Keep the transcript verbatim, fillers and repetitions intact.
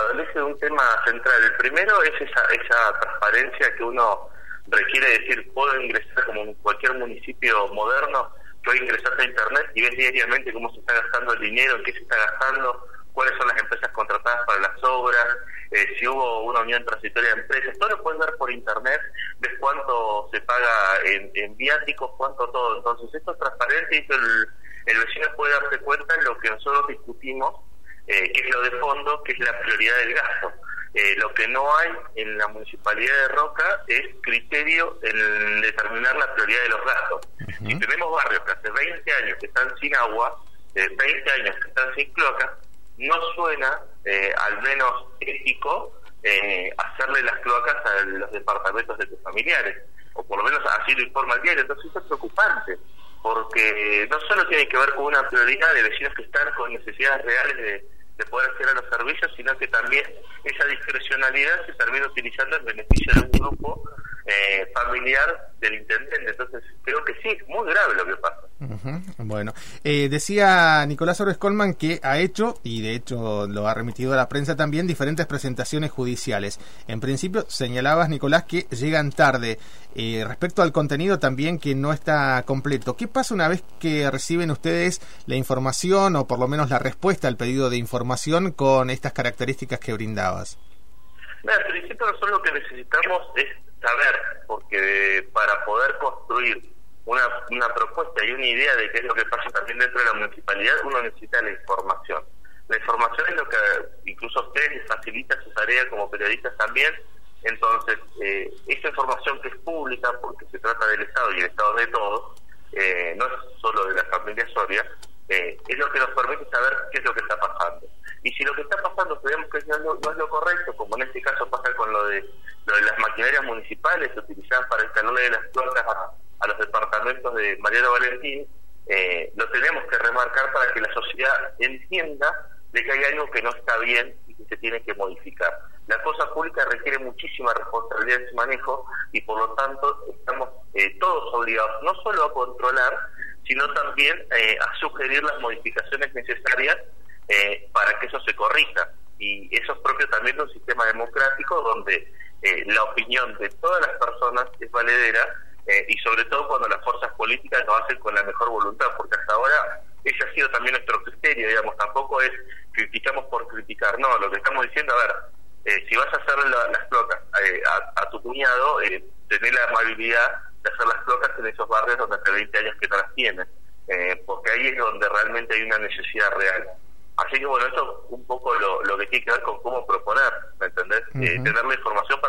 adolece de un tema central. El primero es esa, esa transparencia que uno requiere decir, puedo ingresar como en cualquier municipio moderno, puedo ingresar a internet y ves diariamente cómo se está gastando el dinero, en qué se está gastando, cuáles son las empresas contratadas para las obras, eh, si hubo una unión transitoria de empresas, todo lo puedes ver por internet, ves cuánto se paga en, en viáticos, cuánto todo. Entonces esto es transparente y el, el vecino puede darse cuenta de lo que nosotros discutimos, eh, que es lo de fondo, que es la prioridad del gasto. Eh, lo que no hay en la Municipalidad de Roca es criterio en determinar la prioridad de los gastos. Uh-huh. Si tenemos barrios que hace veinte años que están sin agua, eh, veinte años que están sin cloacas, no suena, eh, al menos ético, eh, hacerle las cloacas a los departamentos de tus familiares, o por lo menos así lo informa el diario. Entonces eso es preocupante, porque no solo tiene que ver con una prioridad de vecinos que están con necesidades reales de de poder acceder a los servicios, sino que también esa discrecionalidad se termina utilizando en beneficio de un grupo eh, familiar del intendente. Entonces creo que sí, es muy grave lo que pasa. Uh-huh. Bueno, eh, decía Nicolás Suarez Colman que ha hecho, y de hecho lo ha remitido a la prensa también, diferentes presentaciones judiciales. En principio señalabas, Nicolás, que llegan tarde. Eh, respecto al contenido también, que no está completo. ¿Qué pasa una vez que reciben ustedes la información, o por lo menos la respuesta al pedido de información, con estas características que brindabas? Mira, al principio nosotros lo que necesitamos es saber, porque para poder construir una, una propuesta y una idea de qué es lo que pasa también dentro de la municipalidad, uno necesita la información. La información es lo que incluso a ustedes les facilita su tarea como periodistas también. Entonces, eh, esta información que es pública, porque se trata del Estado y el Estado de todos, eh, no es solo de la familia Soria, eh, es lo que nos permite saber qué es lo que está pasando. Y si lo que está pasando creemos que no es lo, no es lo correcto, como en este caso pasa con lo de, lo de las maquinarias municipales utilizadas para el canal de las cloacas a, a los departamentos de Mariano Valentín, eh, lo tenemos que remarcar para que la sociedad entienda de que hay algo que no está bien y que se tiene que modificar. La cosa pública requiere muchísima responsabilidad en su manejo y por lo tanto estamos eh, todos obligados no solo a controlar, sino también eh, a sugerir las modificaciones necesarias eh, para que eso se corrija. Y eso es propio también de un sistema democrático donde eh, la opinión de todas las personas es valedera, eh, y sobre todo cuando las fuerzas políticas lo hacen con la mejor voluntad, porque hasta ahora ese ha sido también nuestro criterio, digamos, tampoco es criticamos por criticar, no, lo que estamos diciendo, a ver, eh, si vas a hacer la, las cloacas eh, a, a tu cuñado, eh, tener la amabilidad de hacer las cloacas en esos barrios donde hace veinte años que no las tienen, eh, porque ahí es donde realmente hay una necesidad real. Así que bueno, eso es un poco lo, lo que tiene que ver con cómo proponer, ¿me entendés? Uh-huh. Eh, tener la información